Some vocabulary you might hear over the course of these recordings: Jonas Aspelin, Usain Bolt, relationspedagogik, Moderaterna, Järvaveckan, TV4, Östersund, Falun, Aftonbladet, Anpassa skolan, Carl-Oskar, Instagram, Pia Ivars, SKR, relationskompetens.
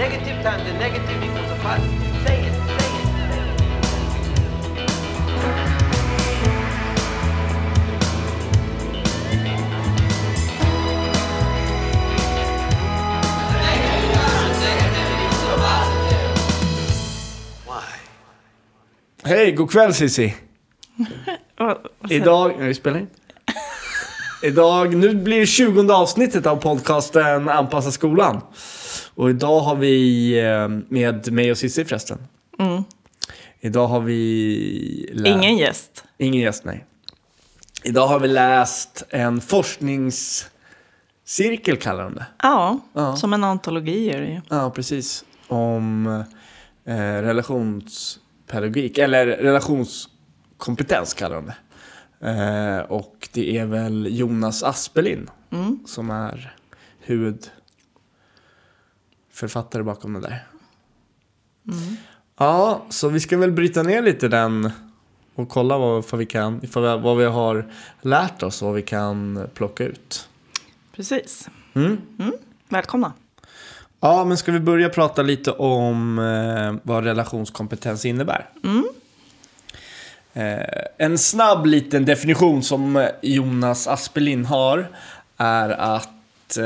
negative times the negative equals a positive. Say it. Hej, god kväll Sissi. Idag, jag spelar in. Idag, nu blir 20:e avsnittet av podcasten Anpassa skolan. Och idag har vi med mig och Sissi förresten. Mm. Idag har vi ingen gäst. Ingen gäst, nej. Idag har vi läst en forskningscirkel, kallar de det. Ja, ja. Som en antologi är det ju. Ja, precis. Om relationspedagogik eller relationskompetens kallar de det. Och det är väl Jonas Aspelin som är huvudförfattare bakom det där. Mm. Ja, så vi ska väl bryta ner lite den och kolla vad vi har lärt oss och vad vi kan plocka ut. Precis. Mm. Mm. Välkomna. Ja, men ska vi börja prata lite om vad relationskompetens innebär? Mm. En snabb liten definition som Jonas Aspelin har är att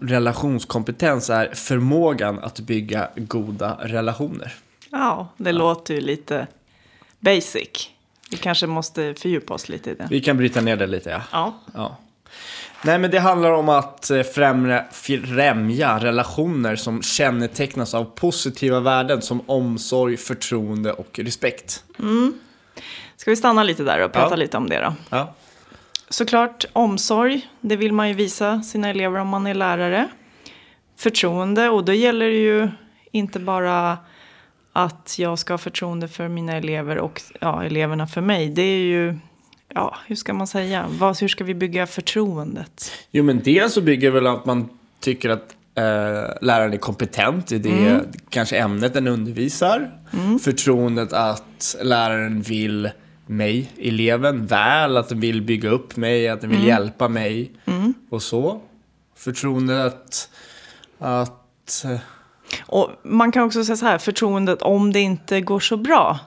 relationskompetens är förmågan att bygga goda relationer. Ja, det låter ju lite basic. Vi kanske måste fördjupa oss lite i det. Vi kan bryta ner det lite, ja. Ja. Ja. Nej, men det handlar om att främja relationer som kännetecknas av positiva värden som omsorg, förtroende och respekt. Mm. Ska vi stanna lite där och prata lite om det då? Ja. Såklart omsorg, det vill man ju visa sina elever om man är lärare. Förtroende, och då gäller det ju inte bara att jag ska ha förtroende för mina elever och eleverna för mig. Det är ju... Ja, hur ska man säga? Hur ska vi bygga förtroendet? Jo, men dels så bygger väl att man tycker att läraren är kompetent i det kanske ämnet den undervisar. Mm. Förtroendet att läraren vill mig, eleven, väl. Att den vill bygga upp mig, att den vill hjälpa mig och så. Förtroendet att... Och man kan också säga så här, förtroendet om det inte går så bra.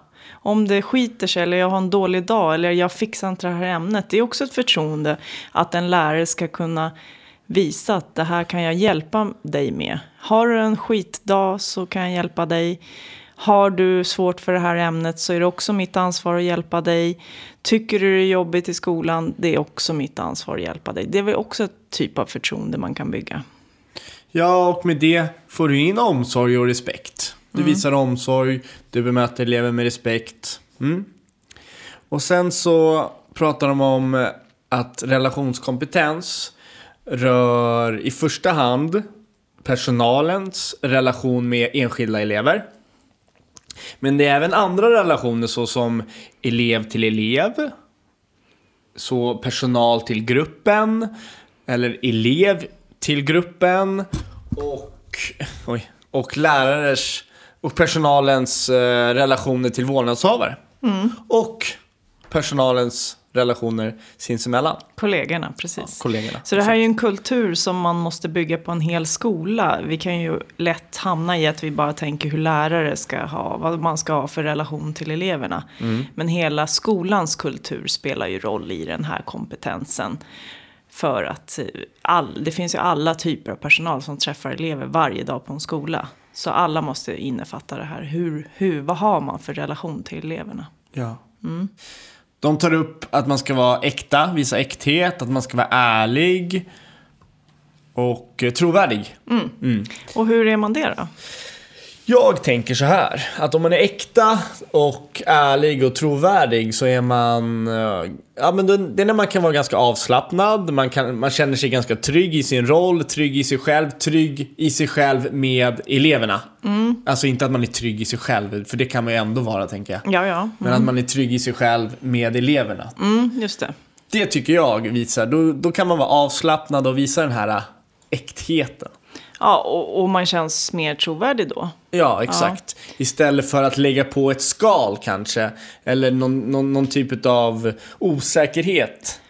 Om det skiter sig eller jag har en dålig dag eller jag fixar inte det här ämnet. Det är också ett förtroende att en lärare ska kunna visa att det här kan jag hjälpa dig med. Har du en skitdag så kan jag hjälpa dig. Har du svårt för det här ämnet så är det också mitt ansvar att hjälpa dig. Tycker du det är jobbigt i skolan, det är också mitt ansvar att hjälpa dig. Det är väl också ett typ av förtroende man kan bygga. Ja, och med det får du in omsorg och respekt. Du visar omsorg, du bemöter elever med respekt. Mm. Och sen så pratar de om att relationskompetens rör i första hand personalens relation med enskilda elever. Men det är även andra relationer såsom elev till elev, så personal till gruppen eller elev till gruppen och lärares och personalens relationer till vårdnadshavare. Mm. Och personalens relationer sinsemellan. Kollegorna, precis. Ja, kollegorna. Så det här är ju en kultur som man måste bygga på en hel skola. Vi kan ju lätt hamna i att vi bara tänker hur lärare ska ha, vad man ska ha för relation till eleverna. Mm. Men hela skolans kultur spelar ju roll i den här kompetensen. För att det finns ju alla typer av personal som träffar elever varje dag på en skola. Så alla måste innefatta det här. Vad har man för relation till eleverna? Ja. Mm. De tar upp att man ska vara äkta, visa äkthet, att man ska vara ärlig och trovärdig. Mm. Mm. Och hur är man det då? Jag tänker så här, att om man är äkta och ärlig och trovärdig så är man... Ja, men det är när man kan vara ganska avslappnad, man känner sig ganska trygg i sin roll, trygg i sig själv med eleverna. Mm. Alltså inte att man är trygg i sig själv, för det kan man ju ändå vara, tänker jag. Ja, ja. Mm. Men att man är trygg i sig själv med eleverna. Mm, just det. Det tycker jag visar, då kan man vara avslappnad och visa den här äktheten. Ja, och man känns mer trovärdig då. Ja, exakt. Ja. Istället för att lägga på ett skal kanske. Eller någon typ av osäkerhet.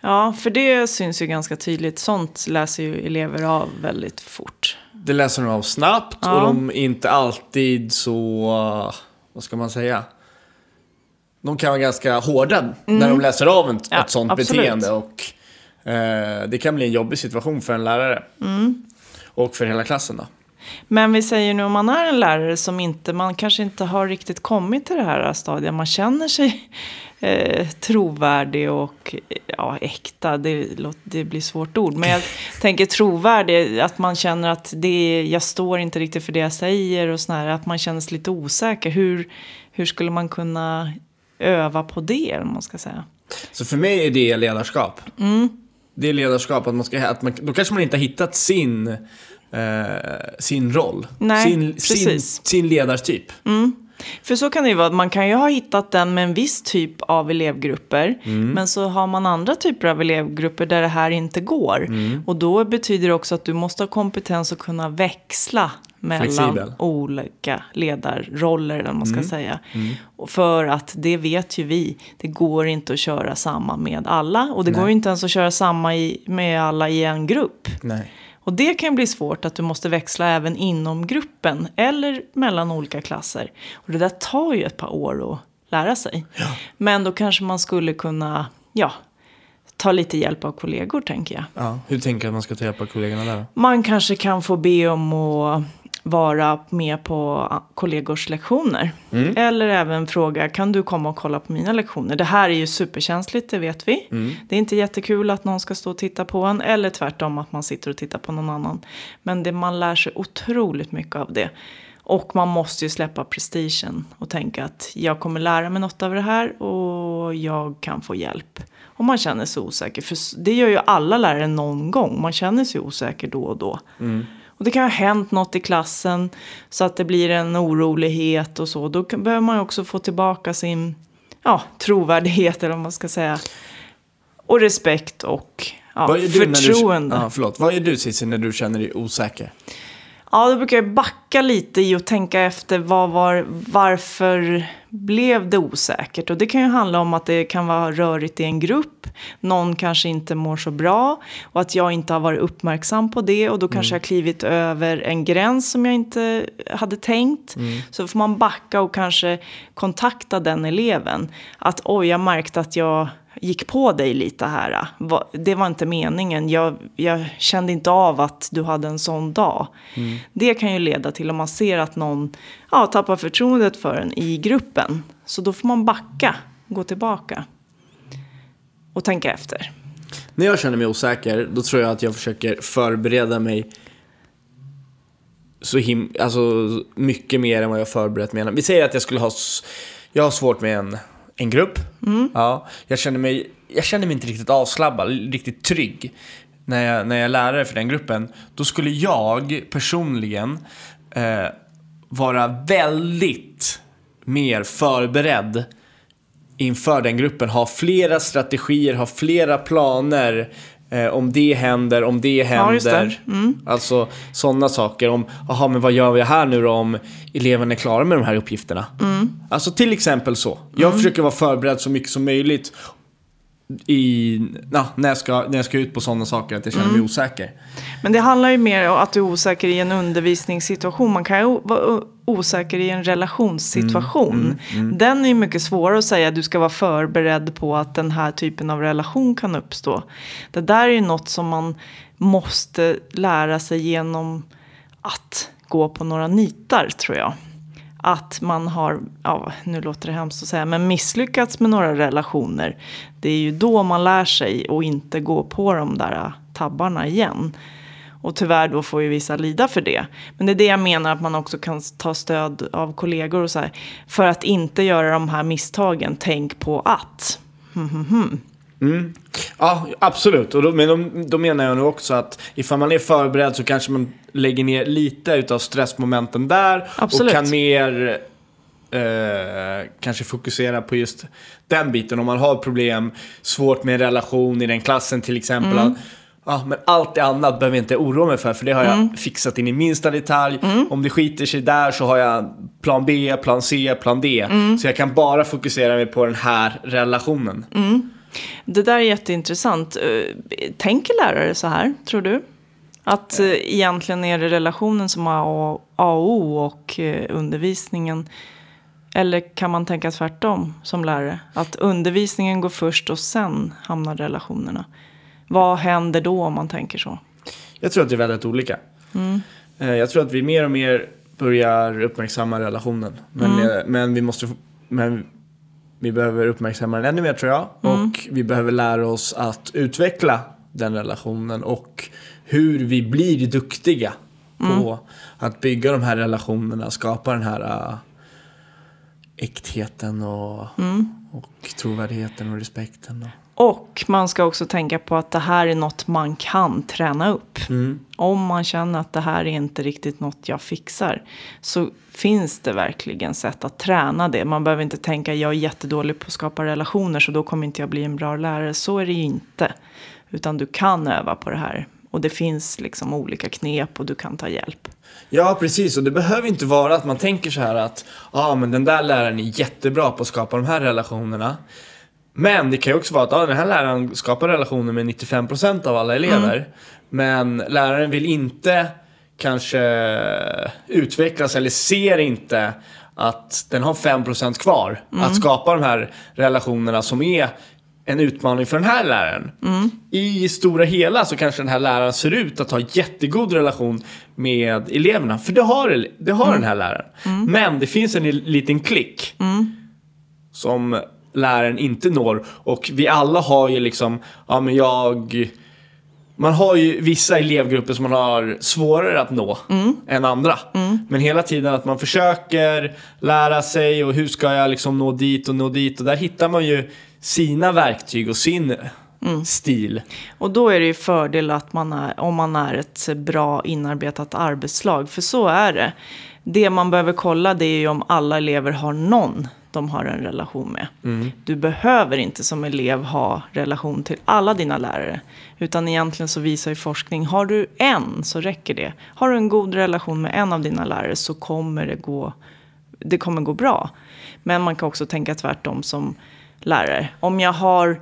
Ja, för det syns ju ganska tydligt. Sånt läser ju elever av väldigt fort. det läser de av snabbt, ja. Och de är inte alltid så, vad ska man säga, de kan vara ganska hårda när de läser av ett sånt beteende. Och det kan bli en jobbig situation för en lärare och för hela klassen då. Men vi säger nu, om man är en lärare som inte, man kanske inte har riktigt kommit till det här stadiet, man känner sig trovärdig och äkta, det blir svårt ord, men jag tänker trovärdig, att man känner att jag står inte riktigt för det jag säger och sådär, att man känner sig lite osäker, hur skulle man kunna öva på det, om man ska säga? Så för mig är det ledarskap. Det är ledarskap, att man, då kanske man inte har hittat sin roll. Nej, sin ledartyp. För så kan det ju vara, man kan ju ha hittat den med en viss typ av elevgrupper, men så har man andra typer av elevgrupper där det här inte går, och då betyder det också att du måste ha kompetens att kunna växla mellan olika ledarroller, eller vad man ska säga, för att det vet ju vi, det går inte att köra samma med alla, och det går ju inte ens att köra samma med alla i en grupp. Nej. Och det kan bli svårt, att du måste växla även inom gruppen eller mellan olika klasser. Och det där tar ju ett par år att lära sig. Ja. Men då kanske man skulle kunna ta lite hjälp av kollegor, tänker jag. Ja. Hur tänker du att man ska ta hjälp av kollegorna där? Man kanske kan få be om att vara med på kollegors lektioner. Eller även fråga, kan du komma och kolla på mina lektioner? Det här är ju superkänsligt, det vet vi. Det är inte jättekul att någon ska stå och titta på en. Eller tvärtom, att man sitter och tittar på någon annan. Men det, man lär sig otroligt mycket av det. Och man måste ju släppa prestigen och tänka att jag kommer lära mig något av det här och jag kan få hjälp. Och man känner sig osäker. För det gör ju alla lärare någon gång. Man känner sig osäker då och då. Och det kan ha hänt något i klassen så att det blir en orolighet och så. Då behöver man också få tillbaka sin trovärdighet, eller vad man ska säga. Och respekt och förtroende. Vad är du, Cissi, när du känner dig osäker? Ja, då brukar jag backa lite i och tänka efter varför blev det osäkert. Och det kan ju handla om att det kan vara rörigt i en grupp. Någon kanske inte mår så bra och att jag inte har varit uppmärksam på det. Och då kanske jag klivit över en gräns som jag inte hade tänkt. Så får man backa och kanske kontakta den eleven. Att jag märkte att jag gick på dig lite här. Det var inte meningen. Jag kände inte av att du hade en sån dag. Det kan ju leda till, om man ser att någon tappar förtroendet för en i gruppen. Så då får man backa. Gå tillbaka. Och tänka efter. När jag känner mig osäker, då tror jag att jag försöker förbereda mig så mycket mer än vad jag förberett mig. Vi säger att jag har svårt med en grupp. Jag känner mig inte riktigt avslabbad, riktigt trygg när jag är lärare för den gruppen. Då skulle jag personligen vara väldigt mer förberedd inför den gruppen, ha flera strategier, ha flera planer, om det händer, Ja, just det. Alltså sådana saker, om men vad gör vi här nu då, om eleverna är klara med de här uppgifterna. Alltså till exempel så. Jag försöker vara förberedd så mycket som möjligt när jag ska ut på sådana saker, att jag känner mig osäker. Men det handlar ju mer om att du är osäker i en undervisningssituation. Man kan ju vara osäker i en relationssituation. Den är ju mycket svårare att säga. Du ska vara förberedd på att den här typen av relation kan uppstå. Det där är ju något som man måste lära sig genom att gå på några nitar, tror jag. Att man har, nu låter det hemskt att säga, men misslyckats med några relationer. Det är ju då man lär sig och inte gå på de där tabbarna igen. Och tyvärr då får ju vissa lida för det. Men det är det jag menar, att man också kan ta stöd av kollegor och så här. För att inte göra de här misstagen, tänk på att. Ja, absolut. Och då menar jag nu också att ifall man är förberedd så kanske man lägger ner lite utav stressmomenten där. Absolut. Och kan mer kanske fokusera på just den biten. Om man har problem, svårt med en relation i den klassen till exempel. Men allt det annat behöver jag inte oroa mig för det har jag fixat in i minsta detalj. Om det skiter sig där så har jag plan B, plan C, plan D. Så jag kan bara fokusera mig på den här relationen. Det där är jätteintressant. Tänker lärare så här, tror du? Att egentligen är det relationen som är A och O och undervisningen. Eller kan man tänka tvärtom som lärare? Att undervisningen går först och sen hamnar relationerna. Vad händer då om man tänker så? Jag tror att det är väldigt olika. Mm. Jag tror att vi mer och mer börjar uppmärksamma relationen. Men vi behöver uppmärksamma den ännu mer, tror jag. Mm. Och vi behöver lära oss att utveckla den relationen. Och hur vi blir duktiga på att bygga de här relationerna. Skapa den här äktheten och trovärdigheten och respekten. Och man ska också tänka på att det här är något man kan träna upp. Mm. Om man känner att det här är inte riktigt något jag fixar, så finns det verkligen sätt att träna det. Man behöver inte tänka, jag är jättedålig på att skapa relationer, så då kommer inte jag bli en bra lärare. Så är det ju inte. Utan du kan öva på det här. Och det finns liksom olika knep och du kan ta hjälp. Ja, precis. Och det behöver inte vara att man tänker så här att men den där läraren är jättebra på att skapa de här relationerna. Men det kan ju också vara att den här läraren skapar relationer med 95% av alla elever. Mm. Men läraren vill inte kanske utvecklas eller ser inte att den har 5% kvar. Mm. Att skapa de här relationerna som är en utmaning för den här läraren. Mm. I stora hela så kanske den här läraren ser ut att ha jättegod relation med eleverna. För det har den här läraren. Mm. Men det finns en liten klick som läraren inte når. Och vi alla har ju liksom... Man har ju vissa elevgrupper som man har svårare att nå än andra. Mm. Men hela tiden att man försöker lära sig och hur ska jag liksom nå dit. Och där hittar man ju sina verktyg och sin stil. Och då är det ju fördel att om man är ett bra inarbetat arbetslag. För så är det. Det man behöver kolla, det är ju om alla elever har någon de har en relation med. Mm. Du behöver inte som elev ha relation till alla dina lärare. Utan egentligen så visar ju forskning, har du en så räcker det. Har du en god relation med en av dina lärare så kommer det kommer gå bra. Men man kan också tänka tvärtom som lärare. Om jag har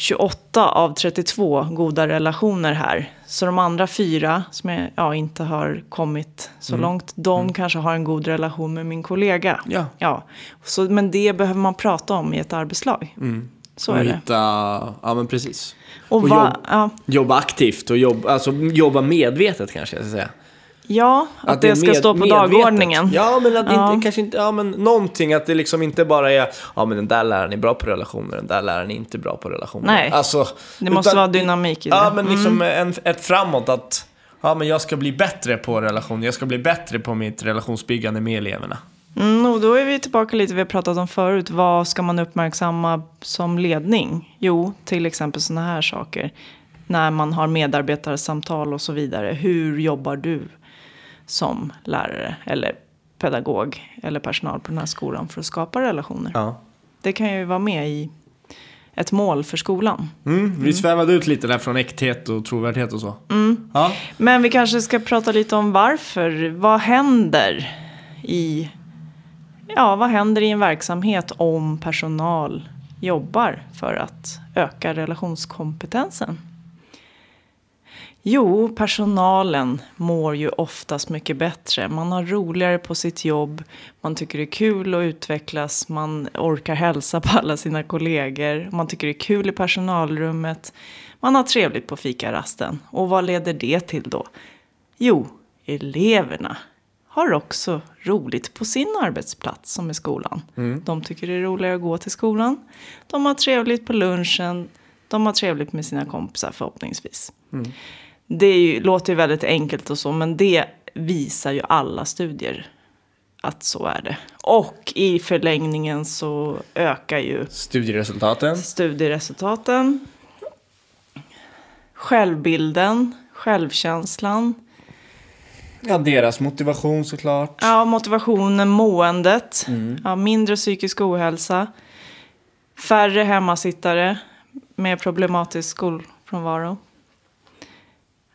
28 av 32 goda relationer här, så de andra 4 som jag inte har kommit så långt, de kanske har en god relation med min kollega. Ja. Så, men det behöver man prata om i ett arbetslag. Mm. Så och är hitta, det. Ja, men precis. Och jobba aktivt och jobba medvetet, kanske jag ska säga. Ja, att det ska stå på dagordningen. Ja, men någonting att det liksom inte bara är den där läraren är bra på relationer, den där läraren är inte bra på relationer. Nej, det måste vara dynamik i det. Ja, men liksom ett framåt att jag ska bli bättre på relationer, jag ska bli bättre på mitt relationsbyggande med eleverna. Och då är vi tillbaka lite, vi har pratat om förut. Vad ska man uppmärksamma som ledning? Jo, till exempel såna här saker. När man har medarbetarsamtal och så vidare. Hur jobbar du som lärare eller pedagog eller personal på den här skolan för att skapa relationer? Ja. Det kan ju vara med i ett mål för skolan. Vi svävade ut lite där från äkthet och trovärdighet och så. Ja. Men vi kanske ska prata lite om varför. Vad händer i en verksamhet om personal jobbar för att öka relationskompetensen? Jo, personalen mår ju oftast mycket bättre. Man har roligare på sitt jobb. Man tycker det är kul att utvecklas. Man orkar hälsa på alla sina kollegor. Man tycker det är kul i personalrummet. Man har trevligt på fikarasten. Och vad leder det till då? Jo, eleverna har också roligt på sin arbetsplats som i skolan. De tycker det är roligare att gå till skolan. De har trevligt på lunchen. De har trevligt med sina kompisar förhoppningsvis. Det är ju, låter ju väldigt enkelt och så, men det visar ju alla studier att så är det. Och i förlängningen så ökar ju studieresultaten, självbilden, självkänslan. Ja, deras motivation såklart. Ja, motivationen, måendet, mindre psykisk ohälsa, färre hemmasittare med problematisk skolfrånvaro.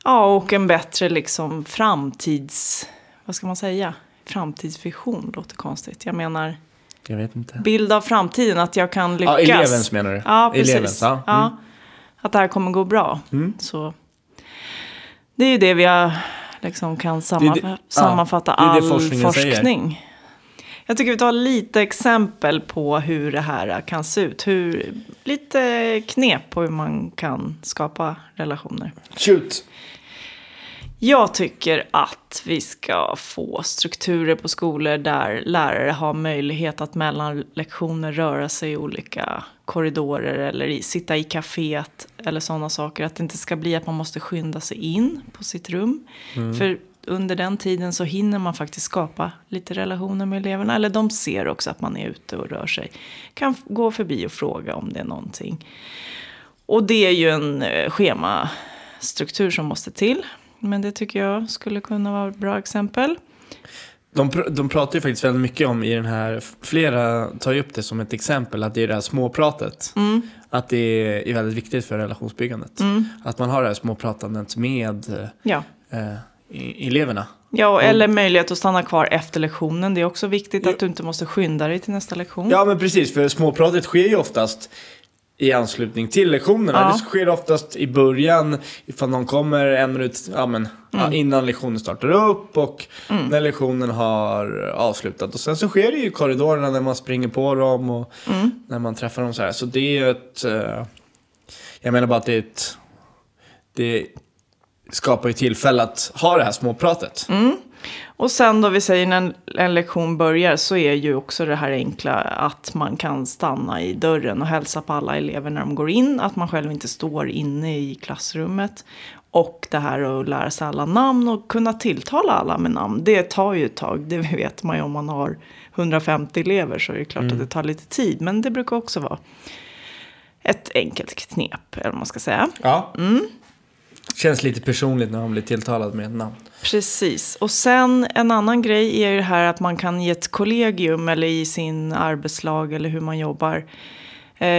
Ja, och en bättre liksom framtidsvision låter konstigt. Jag vet inte. Bild av framtiden, att jag kan lyckas. Ja, elevens menar du? Ja, precis. Elevens, ja. Att det här kommer gå bra. Så. Det är ju det vi har, liksom, kan sammanfatta all forskning. Jag tycker vi tar lite exempel på hur det här kan se ut. Lite knep på hur man kan skapa relationer. Shoot! Jag tycker att vi ska få strukturer på skolor där lärare har möjlighet att mellan lektioner röra sig i olika korridorer eller sitta i kaféet eller sådana saker. Att det inte ska bli att man måste skynda sig in på sitt rum. Mm. För under den tiden så hinner man faktiskt skapa lite relationer med eleverna. Eller de ser också att man är ute och rör sig. Kan gå förbi och fråga om det är någonting. Och det är ju en schemastruktur som måste till. Men det tycker jag skulle kunna vara ett bra exempel. De pratar ju faktiskt väldigt mycket om i den här... Flera tar ju upp det som ett exempel. Att det är det här småpratet. Mm. Att det är väldigt viktigt för relationsbyggandet. Mm. Att man har det här småpratandet med... Ja. Eleverna. Ja, eller möjlighet att stanna kvar efter lektionen. Det är också viktigt att du inte måste skynda dig till nästa lektion. Ja, men precis. För småpratet sker ju oftast i anslutning till lektionerna. Ja. Det sker oftast i början. Ifall någon kommer en minut innan lektionen startar upp. Och när lektionen har avslutat. Och sen så sker det ju i korridorerna när man springer på dem. Och när man träffar dem så här. Så det är ett... Jag menar bara att det är ett... Det skapar ju tillfälle att ha det här småpratet. Mm. Och sen då vi säger när en lektion börjar så är ju också det här enkla att man kan stanna i dörren och hälsa på alla elever när de går in. Att man själv inte står inne i klassrummet. Och det här att lära sig alla namn och kunna tilltala alla med namn. Det tar ju ett tag, det vet man ju om man har 150 elever så är det klart att det tar lite tid. Men det brukar också vara ett enkelt knep, eller vad man ska säga. Ja. Mm. Känns lite personligt när man blir tilltalad med ett namn. Precis. Och sen en annan grej är ju det här att man kan i ett kollegium eller i sin arbetslag eller hur man jobbar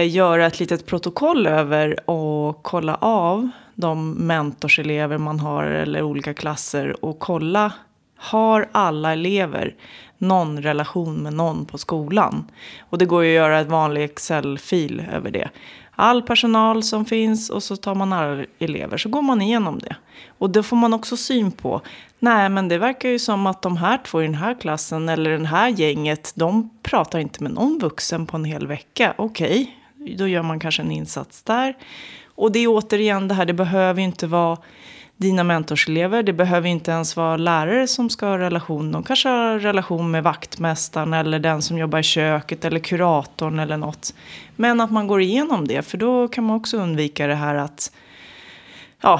göra ett litet protokoll över och kolla av de mentorselever man har eller olika klasser och kolla, har alla elever någon relation med någon på skolan? Och det går ju att göra ett vanligt Excel-fil över det. All personal som finns och så tar man alla elever så går man igenom det. Och då får man också syn på, nej men det verkar ju som att de här två i den här klassen eller den här gänget, de pratar inte med någon vuxen på en hel vecka. Okej, då gör man kanske en insats där. Och det är återigen det här, det behöver ju inte vara dina mentorselever, det behöver inte ens vara lärare som ska ha relation. De kanske har relation med vaktmästaren eller den som jobbar i köket eller kuratorn eller något. Men att man går igenom det, för då kan man också undvika det här att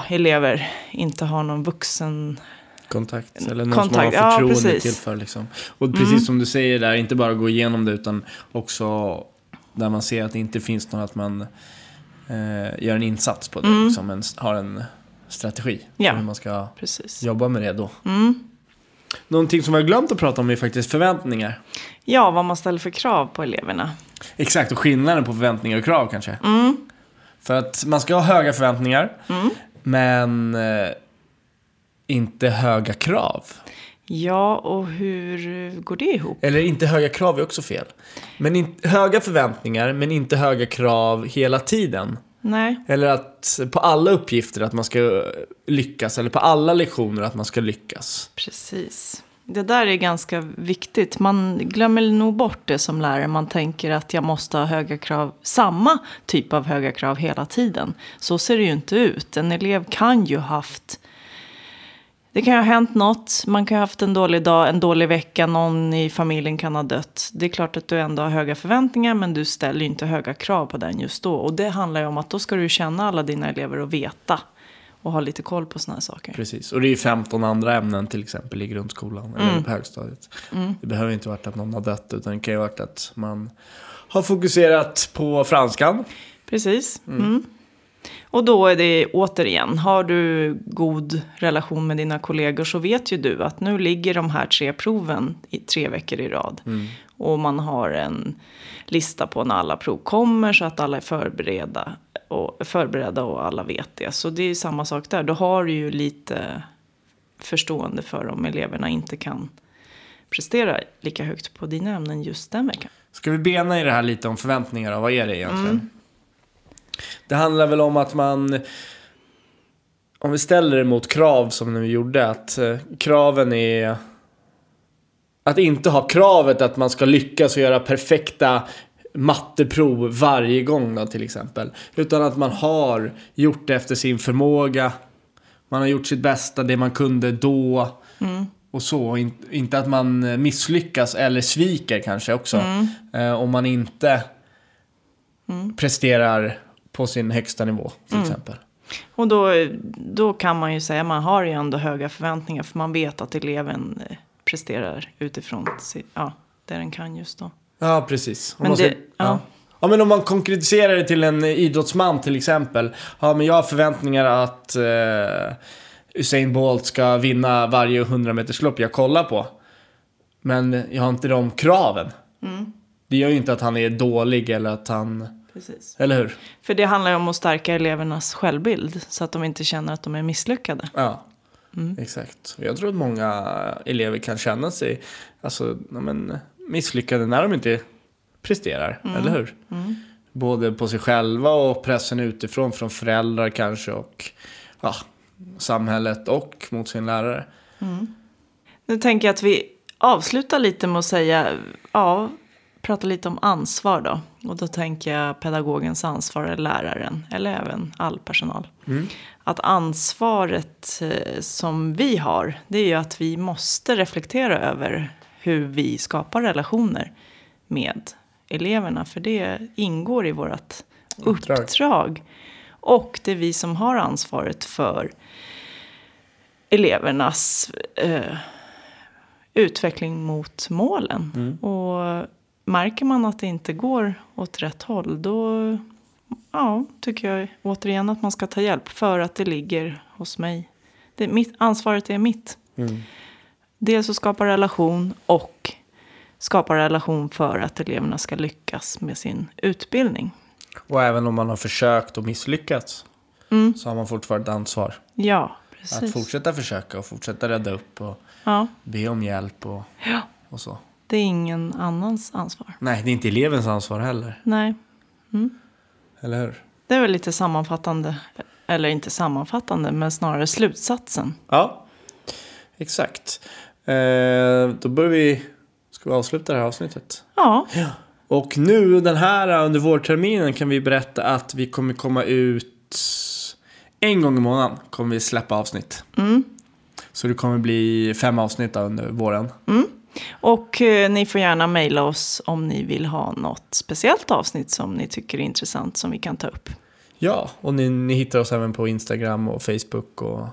elever inte har någon vuxen... Kontakt eller någon som har förtroende till för. Liksom. Och precis som du säger där, inte bara gå igenom det utan också där man ser att det inte finns någon att man gör en insats på det. Liksom, har en strategi för hur man ska jobba med det då. Någonting som jag har glömt att prata om är faktiskt förväntningar. Ja, vad man ställer för krav på eleverna. Exakt, och skillnaden på förväntningar och krav kanske. För att man ska ha höga förväntningar men inte höga krav. Ja, och hur går det ihop? Eller inte höga krav är också fel. Men höga förväntningar men inte höga krav hela tiden. Nej. Eller att på alla uppgifter att man ska lyckas. Eller på alla lektioner att man ska lyckas. Precis. Det där är ganska viktigt. Man glömmer nog bort det som lärare. Man tänker att jag måste ha höga krav. Samma typ av höga krav hela tiden. Så ser det ju inte ut. En elev kan ju haft... Det kan ha hänt något. Man kan ha haft en dålig dag, en dålig vecka. Någon i familjen kan ha dött. Det är klart att du ändå har höga förväntningar. Men du ställer ju inte höga krav på den just då. Och det handlar ju om att då ska du känna alla dina elever och veta. Och ha lite koll på såna här saker. Precis. Och det är ju 15 andra ämnen till exempel i grundskolan. Eller på högstadiet. Det behöver inte vara att någon har dött. Utan det kan ju vara att man har fokuserat på franskan. Precis. Och då är det återigen, har du god relation med dina kollegor så vet ju du att nu ligger de här 3 proven i 3 veckor i rad. Och man har en lista på när alla prov kommer så att alla är förberedda och alla vet det. Så det är ju samma sak där. Då har du ju lite förstående för om eleverna inte kan prestera lika högt på dina ämnen just den veckan. Ska vi bena i det här lite om förväntningar och vad är det egentligen? Det handlar väl om att man om vi ställer det mot krav som vi gjorde, att kraven är att inte ha kravet att man ska lyckas och göra perfekta matteprov varje gång då, till exempel, utan att man har gjort det efter sin förmåga, man har gjort sitt bästa, det man kunde då, och så, inte att man misslyckas eller sviker kanske också, om man inte presterar på sin högsta nivå till exempel. Och då kan man ju säga man har ju ändå höga förväntningar, för man vet att eleven presterar utifrån det den kan just då. Ja, precis. Men om man konkretiserar det till en idrottsman till exempel. Ja, men jag har förväntningar att Usain Bolt ska vinna varje 100-meterslopp jag kollar på. Men jag har inte de kraven. Det gör ju inte att han är dålig eller att han... Precis. Eller hur? För det handlar ju om att stärka elevernas självbild så att de inte känner att de är misslyckade. Ja. Exakt. Jag tror att många elever kan känna sig misslyckade när de inte presterar, eller hur? Både på sig själva och pressen utifrån, från föräldrar kanske, och samhället, och mot sin lärare. Nu tänker jag att vi avslutar lite med att säga, prata lite om ansvar då. Och då tänker jag pedagogens ansvar, eller läraren, eller även all personal. Att ansvaret som vi har, det är ju att vi måste reflektera över hur vi skapar relationer med eleverna. För det ingår i vårt uppdrag. Och det är vi som har ansvaret för elevernas utveckling mot målen. Och märker man att det inte går åt rätt håll, då tycker jag återigen att man ska ta hjälp, för att det ligger hos mig. Ansvaret är mitt. Dels att skapa relation, och skapa relation för att eleverna ska lyckas med sin utbildning. Och även om man har försökt och misslyckats, så har man fortfarande ansvar. Ja, precis. Att fortsätta försöka och fortsätta rädda upp och be om hjälp och så. Det är ingen annans ansvar. Nej, det är inte elevens ansvar heller. Nej. Eller hur? Det är väl lite sammanfattande, eller inte sammanfattande, men snarare slutsatsen. Ja, exakt. Då ska vi avsluta det här avsnittet. Ja. Och nu den här under vårterminen kan vi berätta att vi kommer komma ut en gång i månaden, kommer vi släppa avsnitt. Så det kommer bli 5 avsnitt under våren. Och ni får gärna mejla oss om ni vill ha något speciellt avsnitt som ni tycker är intressant, som vi kan ta upp. Ja, och ni hittar oss även på Instagram och Facebook och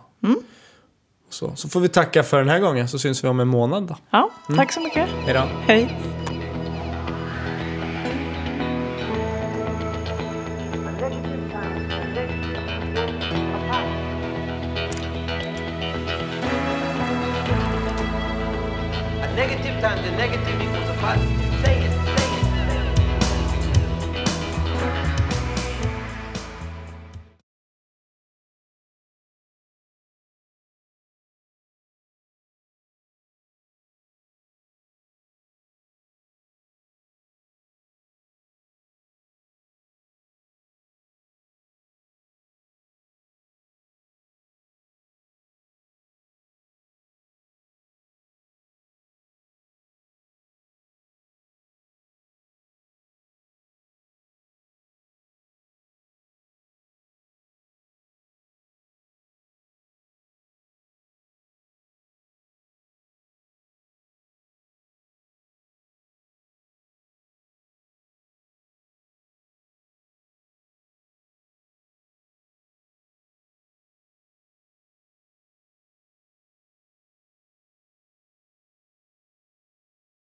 så får vi tacka för den här gången, så syns vi om en månad då. Ja, tack så mycket. Hejdå. Hej. Negative times a negative equals a positive.